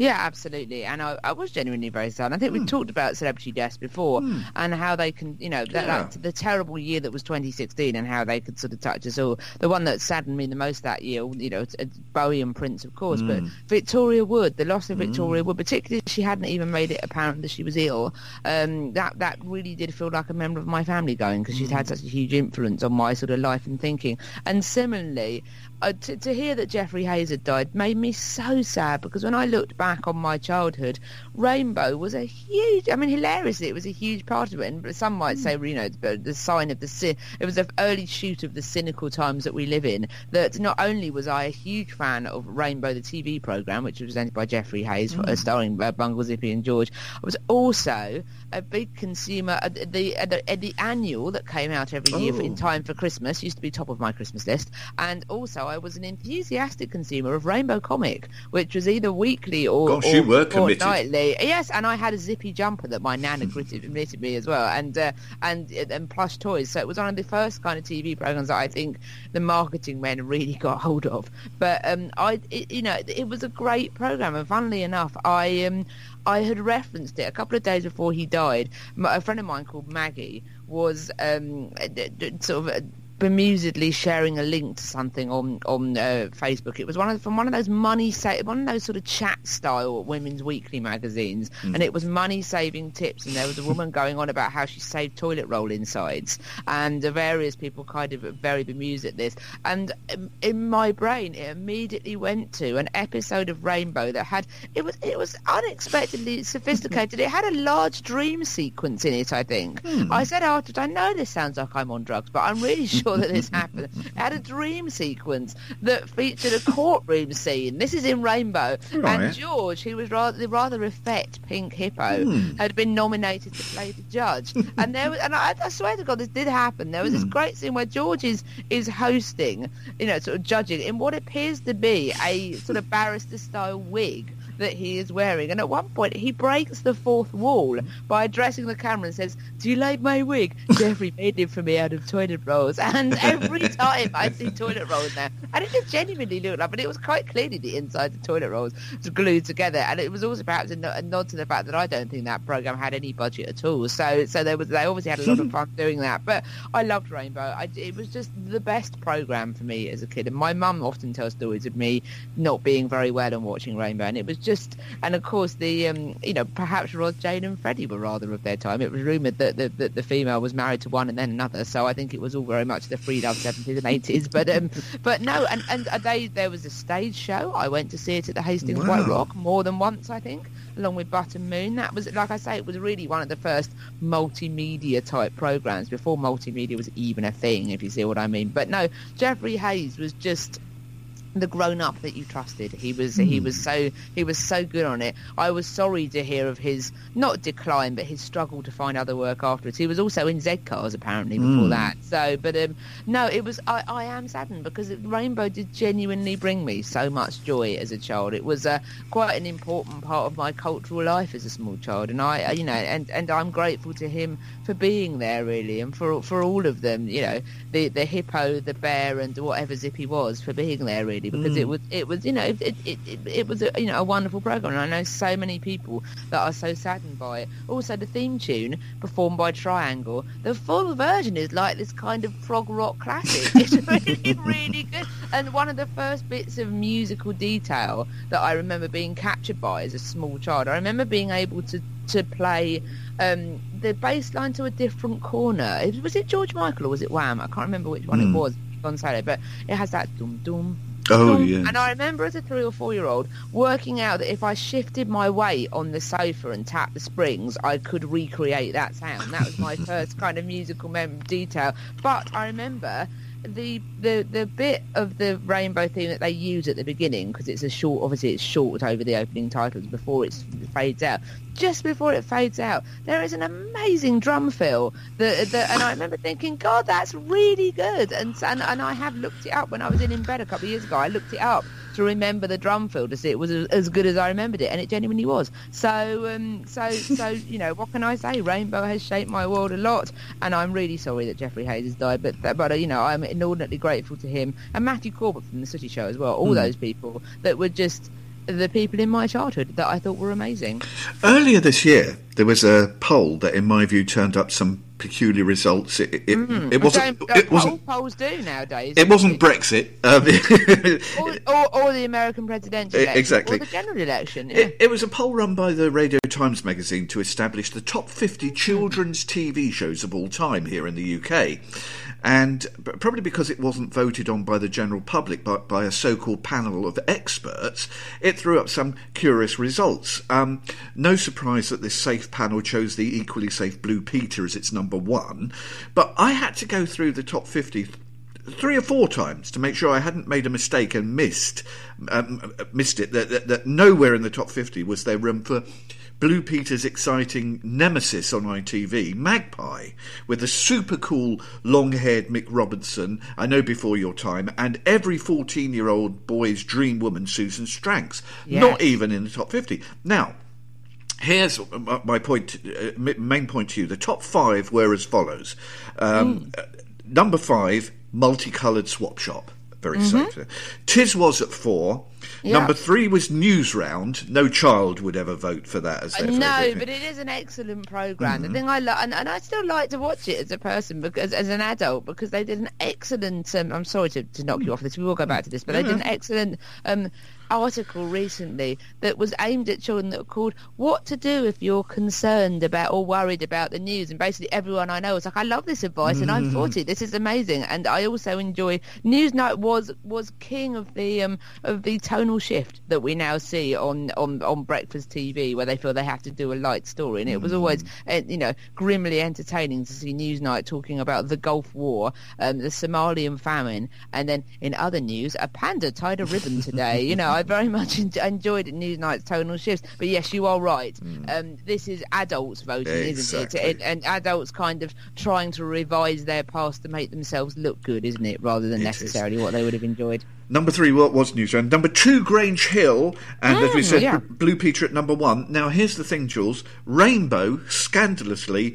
Yeah, absolutely. And I, I was genuinely very sad. I think mm. we've talked about celebrity deaths before mm. and how they can, you know, that, yeah. that, the terrible year that was twenty sixteen and how they could sort of touch us all. The one that saddened me the most that year, you know, it's, it's Bowie and Prince, of course, mm. but Victoria Wood, the loss of Victoria mm. Wood, particularly if she hadn't even made it apparent that she was ill, um, that, that really did feel like a member of my family going, because mm. she's had such a huge influence on my sort of life and thinking. And similarly, Uh, to, to hear that Geoffrey Hayes had died made me so sad, because when I looked back on my childhood, Rainbow was a huge, I mean, hilariously, it was a huge part of it. And some might say, you know, the sign of the, it was an early shoot of the cynical times that we live in, that not only was I a huge fan of Rainbow, the T V programme, which was presented by Geoffrey Hayes, mm. starring uh, Bungle, Zippy and George, I was also a big consumer at the, at the, at the annual that came out every oh. year in time for Christmas, used to be top of my Christmas list, and also I was an enthusiastic consumer of Rainbow Comic, which was either weekly or, Gosh, or, you were or nightly. Yes, and I had a Zippy jumper that my nana knitted me as well, and uh, and and plush toys. So it was one of the first kind of T V programs that I think the marketing men really got hold of. But um, I, it, you know, it was a great program, and funnily enough, I um, I had referenced it a couple of days before he died. A friend of mine called Maggie was um, sort of. bemusedly sharing a link to something on on uh, Facebook. It was one of from one of those money sa- one of those sort of chat style women's weekly magazines, mm. and it was money saving tips. And there was a woman going on about how she saved toilet roll insides, and the various people kind of very bemused at this. And um, in my brain, it immediately went to an episode of Rainbow that had it was it was unexpectedly sophisticated. It had a large dream sequence in it. I think mm. I said afterwards, I know this sounds like I'm on drugs, but I'm really sure. that this happened. It had a dream sequence that featured a courtroom scene. This is in Rainbow. Right. And George, who was rather the rather effete pink hippo, mm. had been nominated to play the judge. And there was, and I, I swear to God, this did happen. There was mm. this great scene where George is is hosting, you know, sort of judging in what appears to be a sort of barrister-style wig that he is wearing, and at one point he breaks the fourth wall by addressing the camera and says, "Do you like my wig? Geoffrey made it for me out of toilet rolls." And every time I see toilet rolls now, and it just genuinely looked like, but it was quite clearly the inside of toilet rolls glued together. And it was also perhaps a nod to the fact that I don't think that program had any budget at all. So, so there was they obviously had a lot of fun doing that. But I loved Rainbow. I, it was just the best program for me as a kid. And my mum often tells stories of me not being very well and watching Rainbow, and it was. Just just, and of course the, um, you know, perhaps Ros, Jane and Freddie were rather of their time. It was rumoured that the, that the female was married to one and then another, so I think it was all very much the free love seventies and eighties. But um, but no, and, and they there was a stage show. I went to see it at the Hastings wow. White Rock more than once, I think, along with Butter Moon. That was, like I say, it was really one of the first multimedia type programmes before multimedia was even a thing, if you see what I mean. But no, Geoffrey Hayes was just the grown-up that you trusted. He was mm. he was so he was so good on it. I was sorry to hear of his not decline, but his struggle to find other work afterwards. He was also in Z Cars apparently before mm. that. So, but um, no, it was I, I am saddened because Rainbow did genuinely bring me so much joy as a child. It was uh, quite an important part of my cultural life as a small child, and I you know and, and I'm grateful to him for being there really, and for for all of them, you know, the the hippo, the bear, and whatever Zippy was, for being there really. Because mm. it was, it was, you know, it it, it, it was, a, you know, a wonderful program, and I know so many people that are so saddened by it. Also, the theme tune performed by Triangle, the full version is like this kind of prog rock classic. It's really, really good. And one of the first bits of musical detail that I remember being captured by as a small child, I remember being able to to play um, the bass line to A Different Corner. It, was it George Michael or was it Wham? I can't remember which one mm. it was on Saturday, but it has that dum dum. Oh, yeah. And I remember as a three or four year old working out that if I shifted my weight on the sofa and tapped the springs, I could recreate that sound. That was my first kind of musical mem- detail. But I remember the, the the bit of the Rainbow theme that they use at the beginning, because it's a short, obviously it's short over the opening titles before it fades out. Just before it fades out, there is an amazing drum fill. That, that, and I remember thinking, God, that's really good. And, and and I have looked it up when I was in, in bed a couple of years ago. I looked it up to remember the drum fill to see it was as good as I remembered it, and it genuinely was. So, um, so, so you know, what can I say? Rainbow has shaped my world a lot, and I'm really sorry that Geoffrey Hayes has died. But, but you know, I'm inordinately grateful to him and Matthew Corbett from The Sooty Show as well. All mm. those people that were just the people in my childhood that I thought were amazing. Earlier this year, there was a poll that, in my view, turned up some peculiar results. It, it, mm. it wasn't. It poll, wasn't. Polls do nowadays. It wasn't it? Brexit, um, or, or, or the American presidential election, exactly, or the general election. Yeah. It, it was a poll run by the Radio Times magazine to establish the top fifty children's mm. T V shows of all time here in the U K. And probably because it wasn't voted on by the general public, but by a so-called panel of experts, it threw up some curious results. Um, no surprise that this safe panel chose the equally safe Blue Peter as its number one, but I had to go through the top fifty th- three or four times to make sure I hadn't made a mistake and missed um, missed it, that, that, that nowhere in the top fifty was there room for Blue Peter's exciting nemesis on I T V, Magpie, with the super cool long-haired Mick Robinson, I know before your time, and every fourteen-year-old boy's dream woman, Susan Stranks. Yes. Not even in the top fifty. Now, here's my point, uh, main point to you. The top five were as follows. Um, mm. Number five, Multicoloured Swap Shop. Very mm-hmm. safe. Tiz was at four. Yeah. Number three was News Round. No child would ever vote for that as their No, favorite. But it is an excellent programme. Mm-hmm. The thing I like, and, and I still like to watch it as a person, because as an adult, because they did an excellent. Um, I'm sorry to, to knock you off this. We will go back to this, but yeah. they did an excellent um, article recently that was aimed at children that were called "What to Do If You're Concerned About or Worried About the News." And basically, everyone I know was like, "I love this advice," mm-hmm. and I'm forty. This is amazing, and I also enjoy Newsnight. Was was king of the um, of the tonal shift that we now see on, on, on breakfast T V, where they feel they have to do a light story, and it was always, you know, grimly entertaining to see Newsnight talking about the Gulf War, um, the Somalian famine, and then in other news, a panda tied a ribbon today. You know, I very much en- enjoyed Newsnight's tonal shifts. But yes, you are right. Mm. Um, this is adults voting, exactly. Isn't it? And adults kind of trying to revise their past to make themselves look good, isn't it? Rather than it necessarily is. What they would have enjoyed. Number three, what was Newsround? Number two, Grange Hill. And mm, as we said, yeah. Blue Peter at number one. Now, here's the thing, Jules. Rainbow, scandalously,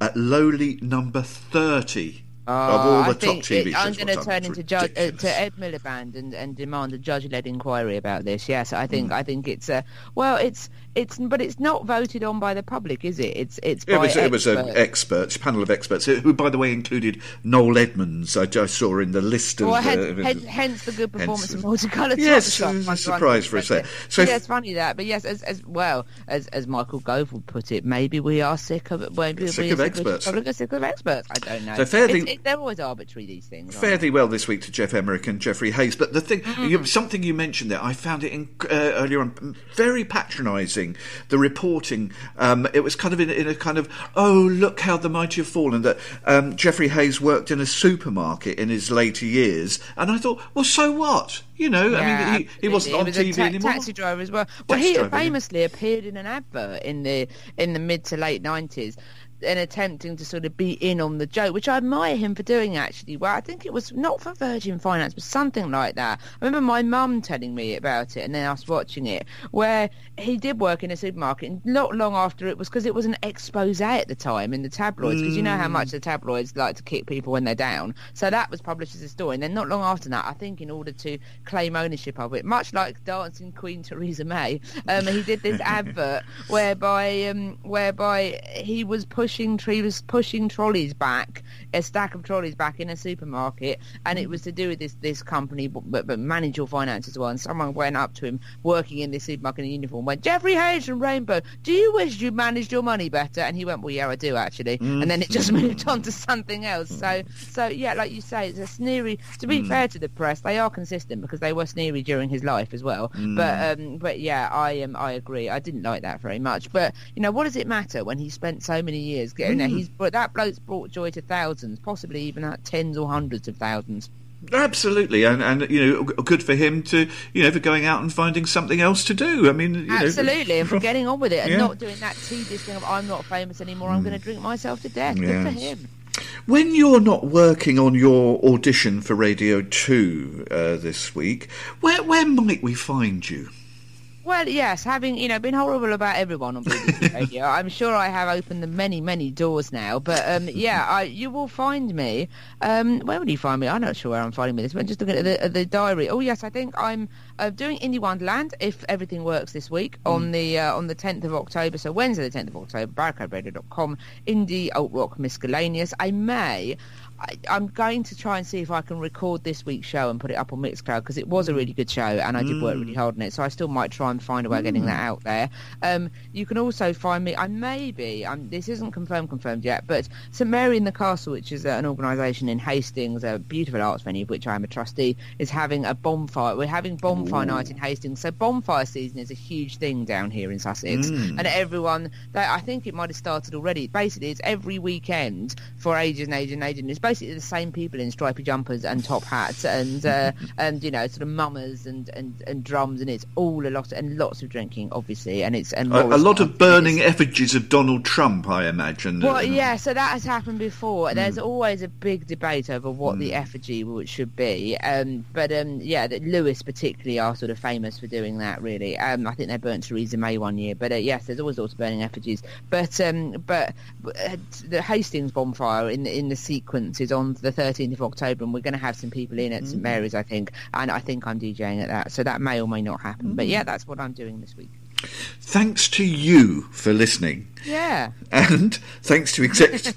at lowly number thirty. Uh, of all the I top think T V it, shows, I'm going to turn into judge, uh, to Ed Miliband and, and demand a judge-led inquiry about this. Yes, I think mm. I think it's a uh, well, it's it's but it's not voted on by the public, is it? It's it's by it was, it was an experts panel of experts who, by the way, included Noel Edmonds. I, I saw in the list well, of hence, uh, hence, hence the good performance of Multicolour. Yes, a surprise for a second. So yeah, if, it's funny that, but yes, as, as well as as Michael Gove would put it, maybe we are sick of maybe sick we of experts. Public are sick of experts. I don't know. So fair thing. They're always arbitrary, these things. Fairly well this week to Jeff Emerick and Geoffrey Hayes. But the thing, mm-hmm. you, something you mentioned there, I found it in, uh, earlier on very patronising, the reporting. Um, it was kind of in, in a kind of, oh, look how the mighty have fallen, that um, Geoffrey Hayes worked in a supermarket in his later years. And I thought, well, so what? You know, yeah, I mean, he, he wasn't on was T V ta- anymore. Taxi driver as well. Well, taxi he driver, famously yeah. appeared in an advert in the in the mid to late nineties. And attempting to sort of be in on the joke, which I admire him for doing, actually. Well, I think it was not for Virgin Finance, but something like that. I remember my mum telling me about it and then us watching it, where he did work in a supermarket, and not long after it was because it was an expose at the time in the tabloids, because mm. you know how much the tabloids like to kick people when they're down. So that was published as a story, and then not long after that, I think in order to claim ownership of it, much like Dancing Queen Theresa May, um, he did this advert whereby um, whereby he was pushing Pushing, he was pushing trolleys back, a stack of trolleys back in a supermarket, and it was to do with this this company, but, but manage your finances as well. And someone went up to him working in this supermarket in uniform, went, Geoffrey Hayes from Rainbow, do you wish you managed your money better? And he went, well, yeah, I do actually. Mm. And then it just moved on to something else. So, so yeah, like you say, it's a sneery. To be mm. fair to the press, they are consistent because they were sneery during his life as well. Mm. But, um, but yeah, I um, I agree. I didn't like that very much. But you know, what does it matter when he spent so many years? Years ago. Mm. Now, he's that bloke's brought joy to thousands, possibly even at tens or hundreds of thousands. Absolutely, and and you know, good for him to you know for going out and finding something else to do. I mean, you absolutely, know, and for getting on with it and yeah. not doing that tedious thing of I'm not famous anymore. I'm mm. going to drink myself to death. Yes. Good for him. When you're not working on your audition for Radio two uh, this week, where where might we find you? Well, yes, having, you know, been horrible about everyone on B B C Radio, I'm sure I have opened the many, many doors now. But, um, yeah, I, you will find me. Um, where will you find me? I'm not sure where I'm finding me this. I'm just looking at the, at the diary. Oh, yes, I think I'm uh, doing Indie Wonderland, if everything works this week, mm. on the uh, on the tenth of October. So Wednesday the tenth of October, barricade radio dot com, Indie Alt Rock Miscellaneous. I may... I, I'm going to try and see if I can record this week's show and put it up on Mixcloud, because it was a really good show and I did mm. work really hard on it, so I still might try and find a way of getting mm. that out there. Um, you can also find me, I may be, I'm, this isn't confirmed confirmed yet, but St Mary in the Castle, which is an organisation in Hastings, a beautiful arts venue of which I am a trustee, is having a bonfire. We're having bonfire Ooh. night in Hastings, so bonfire season is a huge thing down here in Sussex, mm. and everyone, they, I think it might have started already, basically it's every weekend for ages and ages and ages, and it's basically the same people in stripy jumpers and top hats and uh, and you know sort of mummers and, and, and drums, and it's all a lot and lots of drinking obviously, and it's and a, a lot of burning effigies of Donald Trump, I imagine. Well, yeah, so that has happened before. Mm. There's always a big debate over what mm. the effigy should be, um, but um, yeah, that Lewis particularly are sort of famous for doing that. Really, um, I think they burnt Theresa May one year, but uh, yes, there's always lots of burning effigies. But um, but uh, the Hastings bonfire in in the sequence is on the thirteenth of October, and we're going to have some people in at mm. St Mary's, I think, and I think I'm DJing at that, so that may or may not happen. Mm. But yeah, that's what I'm doing this week. Thanks to you for listening. Yeah. And thanks to executive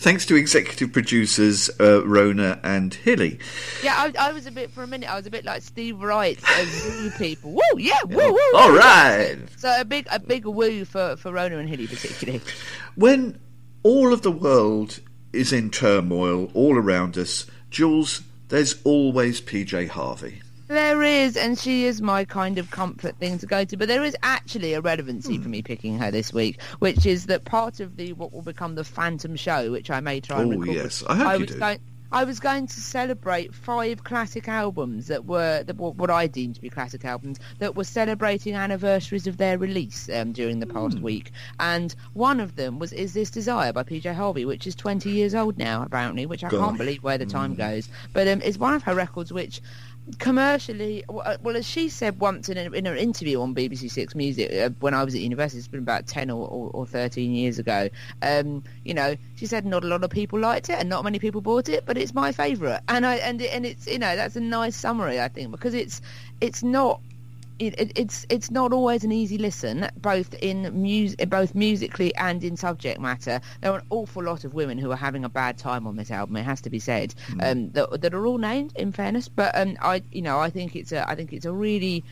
thanks to executive producers uh, Rona and Hilly. Yeah, I, I was a bit for a minute. I was a bit like Steve Wright as Zoo people. Woo, yeah, woo, woo. woo All right. So a big, a big woo for for Rona and Hilly particularly. When all of the world is in turmoil all around us, Jules, there's always P J Harvey. There is, and she is my kind of comfort thing to go to. But there is actually a relevancy mm. for me picking her this week, which is that part of the what will become the Phantom Show, which I may try oh, and record. Oh, yes. I hope I you was do. Going- I was going to celebrate five classic albums that were the, what I deem to be classic albums that were celebrating anniversaries of their release um, during the past mm. week, and one of them was Is This Desire by P J Harvey, which is twenty years old now apparently, which I Gosh. can't believe where the time mm. goes, but um, it's one of her records which commercially, well, as she said once in, a, in an interview on B B C Six Music uh, when I was at university, it's been about ten or, or, or thirteen years ago, um, you know, she said not a lot of people liked it and not many people bought it, but it's my favourite. And I and it, and it's, you know, that's a nice summary, I think, because it's it's not it, it, it's it's not always an easy listen, both in music, both musically and in subject matter. There are an awful lot of women who are having a bad time on this album, it has to be said, mm. um, that, that are all named, in fairness. But um, I, you know, I think it's a I think it's a really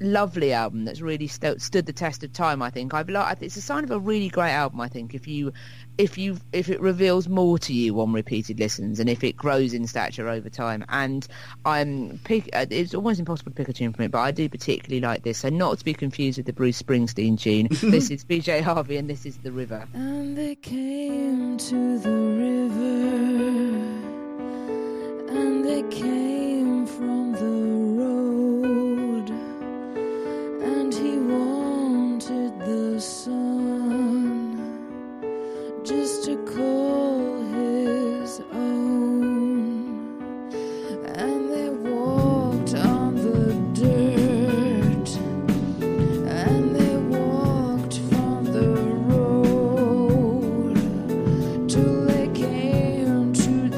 lovely album that's really st- stood the test of time. I think I've lo- it's a sign of a really great album. I think if you if you if it reveals more to you on repeated listens, and if it grows in stature over time. And I'm pick it's almost impossible to pick a tune from it, but I do particularly like this. So not to be confused with the Bruce Springsteen tune. This is B J Harvey, and this is The River. And they came to the river, and they came from the road, and he wanted the sun just to call his own, and they walked on the dirt, and they walked from the road till they came to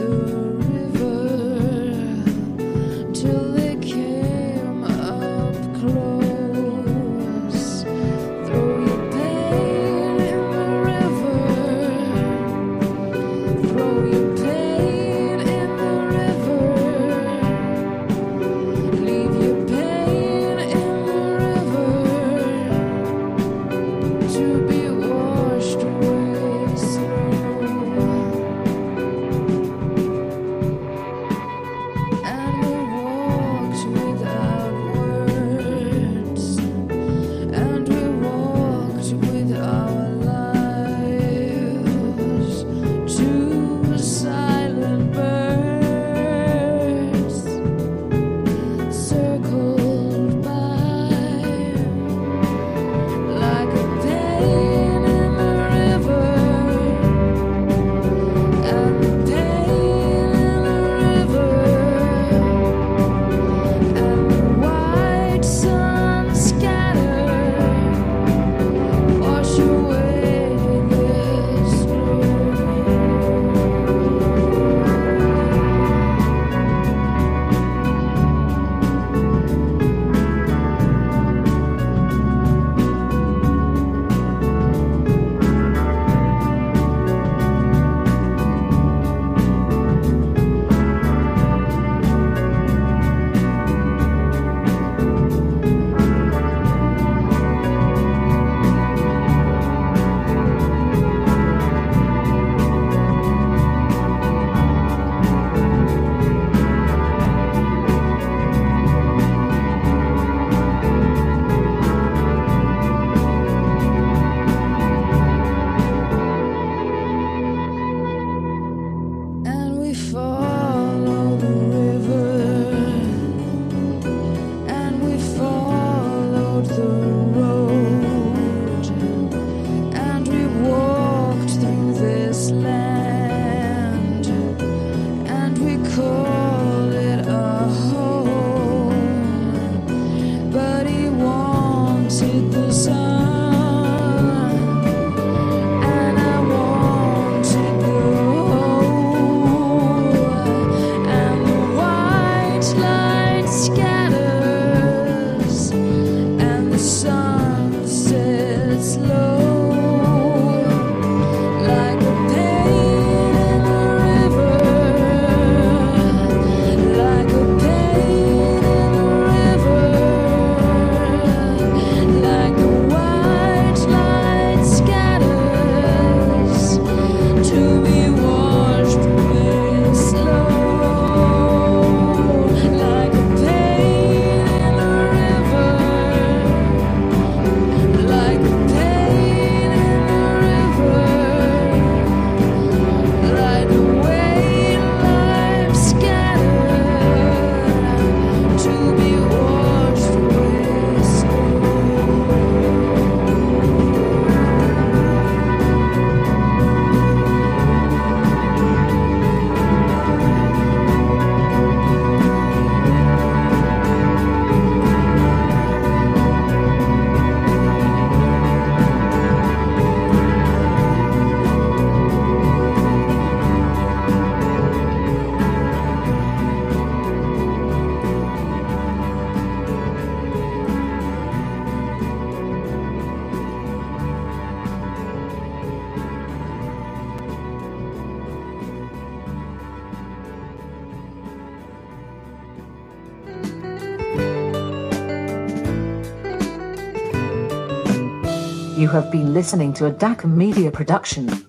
You have been listening to a Dacom Media production.